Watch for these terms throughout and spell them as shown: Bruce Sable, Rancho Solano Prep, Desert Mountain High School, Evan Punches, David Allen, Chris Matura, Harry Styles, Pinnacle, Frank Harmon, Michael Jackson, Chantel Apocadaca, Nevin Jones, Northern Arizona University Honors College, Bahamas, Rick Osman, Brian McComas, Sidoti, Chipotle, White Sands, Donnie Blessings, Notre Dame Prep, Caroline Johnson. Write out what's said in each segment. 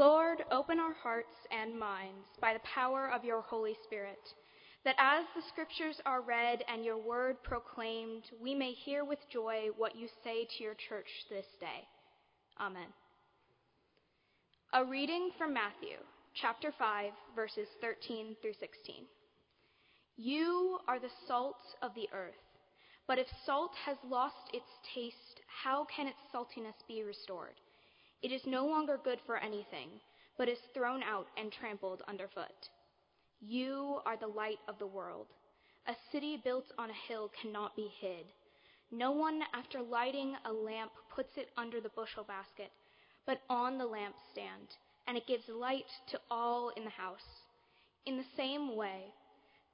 Lord, open our hearts and minds by the power of your Holy Spirit, that as the scriptures are read and your word proclaimed, we may hear with joy what you say to your church this day. Amen. A reading from Matthew, chapter 5, verses 13 through 16. You are the salt of the earth, but if salt has lost its taste, how can its saltiness be restored? It is no longer good for anything, but is thrown out and trampled underfoot. You are the light of the world. A city built on a hill cannot be hid. No one, after lighting a lamp, puts it under the bushel basket, but on the lampstand, and it gives light to all in the house. In the same way,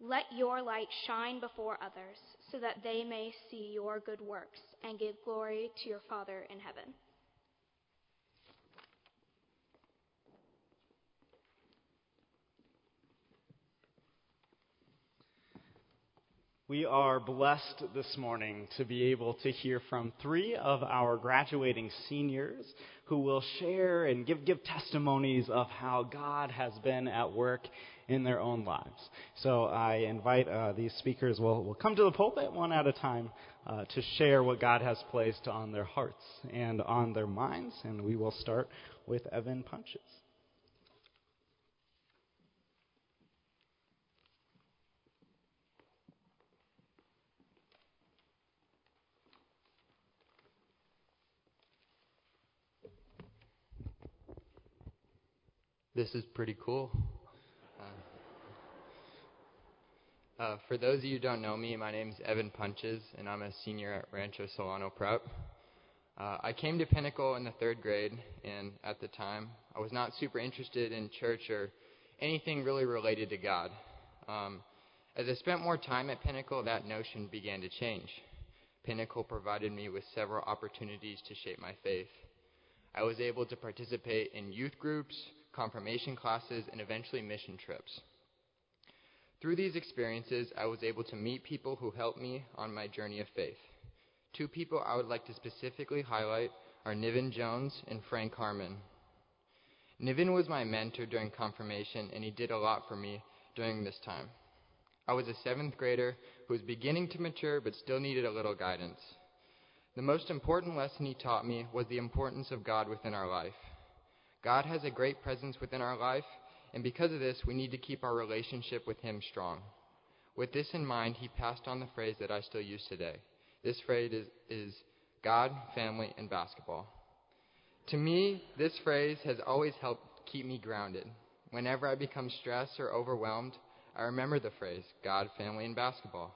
let your light shine before others, so that they may see your good works and give glory to your Father in heaven. We are blessed this morning to be able to hear from three of our graduating seniors who will share and give testimonies of how God has been at work in their own lives. So I invite these speakers will come to the pulpit one at a time to share what God has placed on their hearts and on their minds. And we will start with Evan Punches. This is pretty cool. For those of you who don't know me, my name is Evan Punches, and I'm a senior at Rancho Solano Prep. I came to Pinnacle in the third grade, and at the time, I was not super interested in church or anything really related to God. As I spent more time at Pinnacle, that notion began to change. Pinnacle provided me with several opportunities to shape my faith. I was able to participate in youth groups, confirmation classes, and eventually mission trips. Through these experiences, I was able to meet people who helped me on my journey of faith. Two people I would like to specifically highlight are Nevin Jones and Frank Harmon. Nevin was my mentor during confirmation, and he did a lot for me during this time. I was a 7th grader who was beginning to mature but still needed a little guidance. The most important lesson he taught me was the importance of God within our life. God has a great presence within our life, and because of this, we need to keep our relationship with him strong. With this in mind, he passed on the phrase that I still use today. This phrase is God, family, and basketball. To me, this phrase has always helped keep me grounded. Whenever I become stressed or overwhelmed, I remember the phrase God, family, and basketball.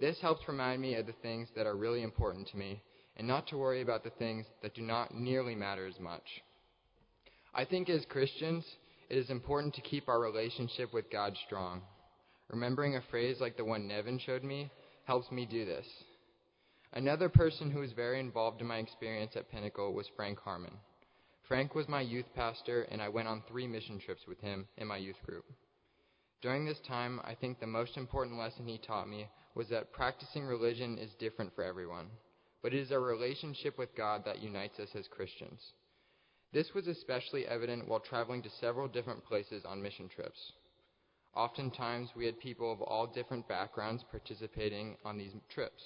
This helps remind me of the things that are really important to me, and not to worry about the things that do not nearly matter as much. I think as Christians, it is important to keep our relationship with God strong. Remembering a phrase like the one Nevin showed me helps me do this. Another person who was very involved in my experience at Pinnacle was Frank Harmon. Frank was my youth pastor, and I went on 3 mission trips with him in my youth group. During this time, I think the most important lesson he taught me was that practicing religion is different for everyone, but it is our relationship with God that unites us as Christians. This was especially evident while traveling to several different places on mission trips. Oftentimes, we had people of all different backgrounds participating on these trips.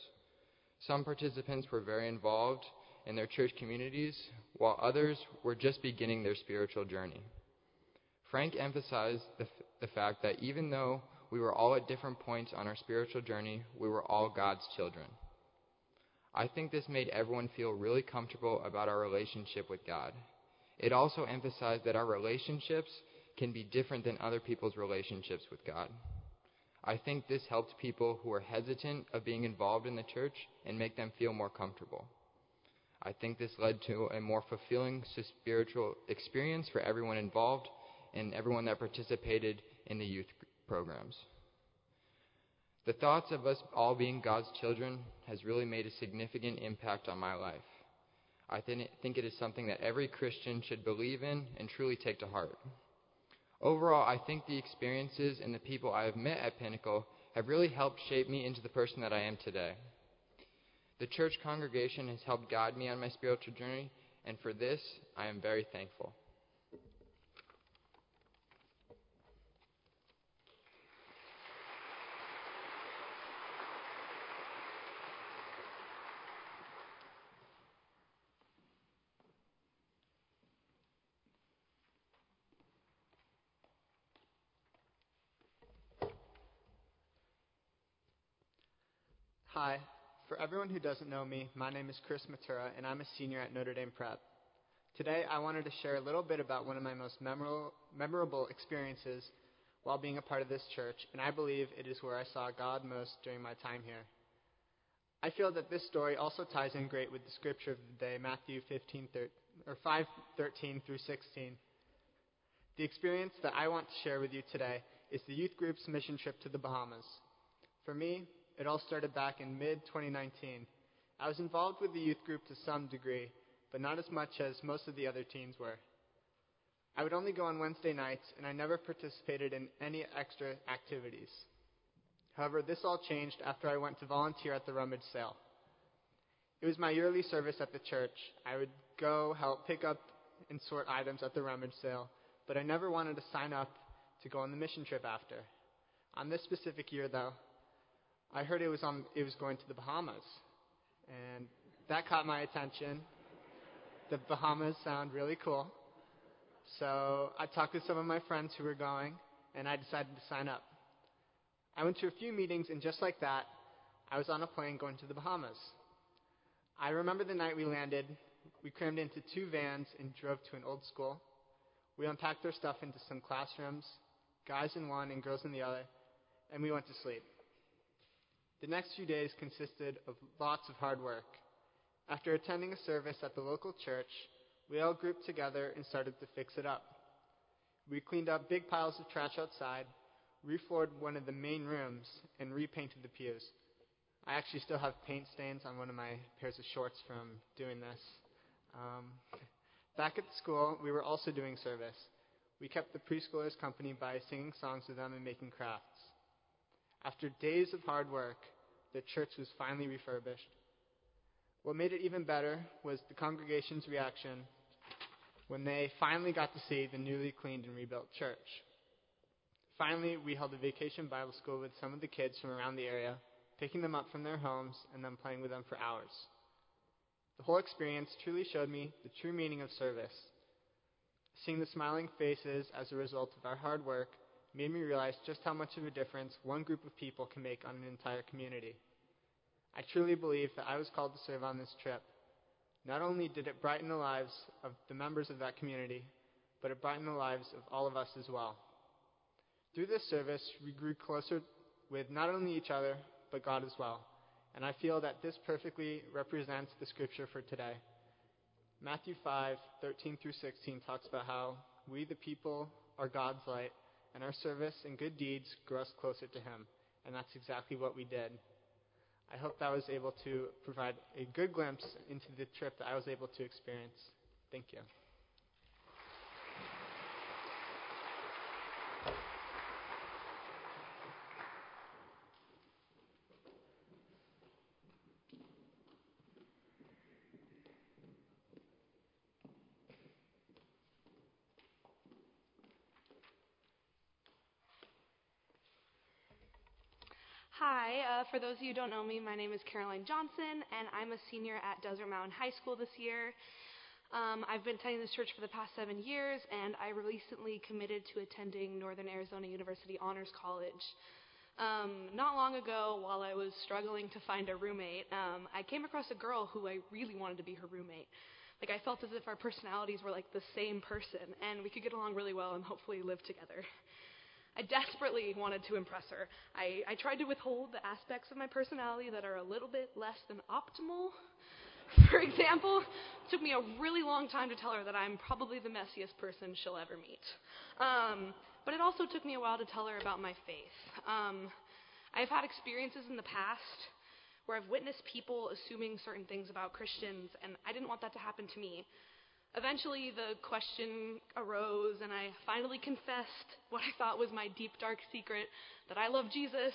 Some participants were very involved in their church communities, while others were just beginning their spiritual journey. Frank emphasized the fact that even though we were all at different points on our spiritual journey, we were all God's children. I think this made everyone feel really comfortable about our relationship with God. It also emphasized that our relationships can be different than other people's relationships with God. I think this helped people who were hesitant of being involved in the church and make them feel more comfortable. I think this led to a more fulfilling spiritual experience for everyone involved and everyone that participated in the youth programs. The thoughts of us all being God's children has really made a significant impact on my life. I think it is something that every Christian should believe in and truly take to heart. Overall, I think the experiences and the people I have met at Pinnacle have really helped shape me into the person that I am today. The church congregation has helped guide me on my spiritual journey, and for this, I am very thankful. Hi. For everyone who doesn't know me, my name is Chris Matura, and I'm a senior at Notre Dame Prep. Today, I wanted to share a little bit about one of my most memorable experiences while being a part of this church, and I believe it is where I saw God most during my time here. I feel that this story also ties in great with the scripture of the day, Matthew 5:13 through 16. The experience that I want to share with you today is the youth group's mission trip to the Bahamas. For me, it all started back in mid-2019. I was involved with the youth group to some degree, but not as much as most of the other teens were. I would only go on Wednesday nights, and I never participated in any extra activities. However, this all changed after I went to volunteer at the rummage sale. It was my yearly service at the church. I would go help pick up and sort items at the rummage sale, but I never wanted to sign up to go on the mission trip after. On this specific year, though, I heard it was going to the Bahamas, and that caught my attention. The Bahamas sound really cool. So I talked with some of my friends who were going, and I decided to sign up. I went to a few meetings, and just like that, I was on a plane going to the Bahamas. I remember the night we landed, we crammed into two vans and drove to an old school. We unpacked our stuff into some classrooms, guys in one and girls in the other, and we went to sleep. The next few days consisted of lots of hard work. After attending a service at the local church, we all grouped together and started to fix it up. We cleaned up big piles of trash outside, refloored one of the main rooms, and repainted the pews. I actually still have paint stains on one of my pairs of shorts from doing this. Back at the school, we were also doing service. We kept the preschoolers company by singing songs to them and making crafts. After days of hard work, the church was finally refurbished. What made it even better was the congregation's reaction when they finally got to see the newly cleaned and rebuilt church. Finally, we held a vacation Bible school with some of the kids from around the area, picking them up from their homes and then playing with them for hours. The whole experience truly showed me the true meaning of service. Seeing the smiling faces as a result of our hard work made me realize just how much of a difference one group of people can make on an entire community. I truly believe that I was called to serve on this trip. Not only did it brighten the lives of the members of that community, but it brightened the lives of all of us as well. Through this service, we grew closer with not only each other, but God as well. And I feel that this perfectly represents the scripture for today. Matthew 5:13 through 16 talks about how we the people are God's light, and our service and good deeds grow us closer to Him. And that's exactly what we did. I hope that I was able to provide a good glimpse into the trip that I was able to experience. Thank you. Hi, for those of you who don't know me, my name is Caroline Johnson, and I'm a senior at Desert Mountain High School this year. I've been attending this church for the past 7 years, and I recently committed to attending Northern Arizona University Honors College. Not long ago, while I was struggling to find a roommate, I came across a girl who I really wanted to be her roommate. Like, I felt as if our personalities were like the same person, and we could get along really well and hopefully live together. I desperately wanted to impress her. I tried to withhold the aspects of my personality that are a little bit less than optimal. For example, it took me a really long time to tell her that I'm probably the messiest person she'll ever meet. But it also took me a while to tell her about my faith. I've had experiences in the past where I've witnessed people assuming certain things about Christians, and I didn't want that to happen to me. Eventually, the question arose, and I finally confessed what I thought was my deep, dark secret, that I love Jesus.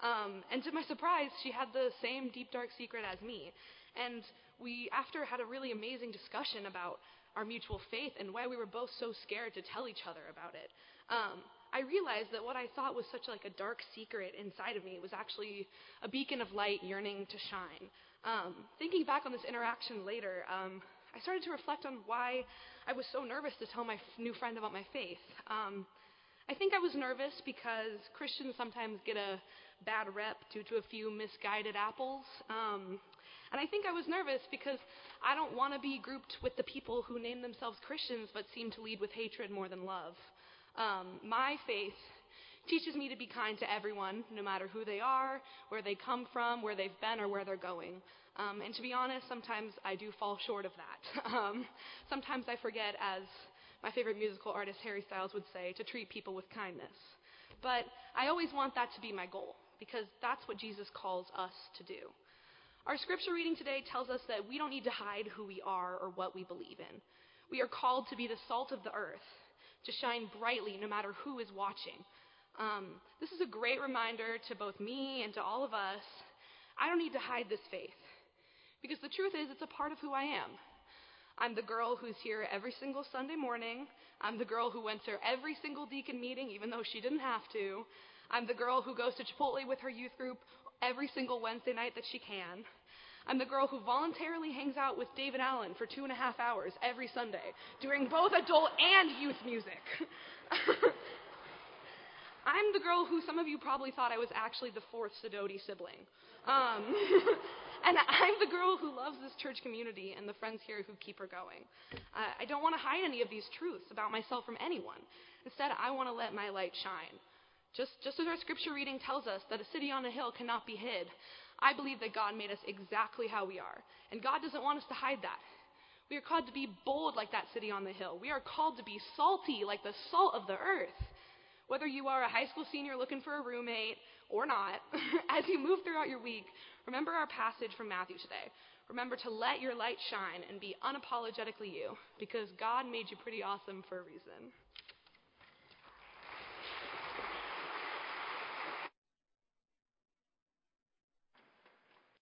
And to my surprise, she had the same deep, dark secret as me. And we, after, had a really amazing discussion about our mutual faith and why we were both so scared to tell each other about it. I realized that what I thought was such like a dark secret inside of me was actually a beacon of light yearning to shine. Thinking back on this interaction later, I started to reflect on why I was so nervous to tell my new friend about my faith. I think I was nervous because Christians sometimes get a bad rep due to a few misguided apples. And I think I was nervous because I don't want to be grouped with the people who name themselves Christians but seem to lead with hatred more than love. My faith teaches me to be kind to everyone, no matter who they are, where they come from, where they've been, or where they're going. And to be honest, sometimes I do fall short of that. Sometimes I forget, as my favorite musical artist Harry Styles would say, to treat people with kindness. But I always want that to be my goal, because that's what Jesus calls us to do. Our scripture reading today tells us that we don't need to hide who we are or what we believe in. We are called to be the salt of the earth, to shine brightly no matter who is watching. This is a great reminder to both me and to all of us. I don't need to hide this faith, because the truth is it's a part of who I am. I'm the girl who's here every single Sunday morning. I'm the girl who went to every single deacon meeting, even though she didn't have to. I'm the girl who goes to Chipotle with her youth group every single Wednesday night that she can. I'm the girl who voluntarily hangs out with David Allen for 2.5 hours every Sunday, doing both adult and youth music. I'm the girl who some of you probably thought I was actually the fourth Sidoti sibling. And I'm the girl who loves this church community and the friends here who keep her going. I don't want to hide any of these truths about myself from anyone. Instead, I want to let my light shine. Just as our scripture reading tells us that a city on a hill cannot be hid, I believe that God made us exactly how we are, and God doesn't want us to hide that. We are called to be bold like that city on the hill. We are called to be salty like the salt of the earth. Whether you are a high school senior looking for a roommate or not, as you move throughout your week, remember our passage from Matthew today. Remember to let your light shine and be unapologetically you, because God made you pretty awesome for a reason.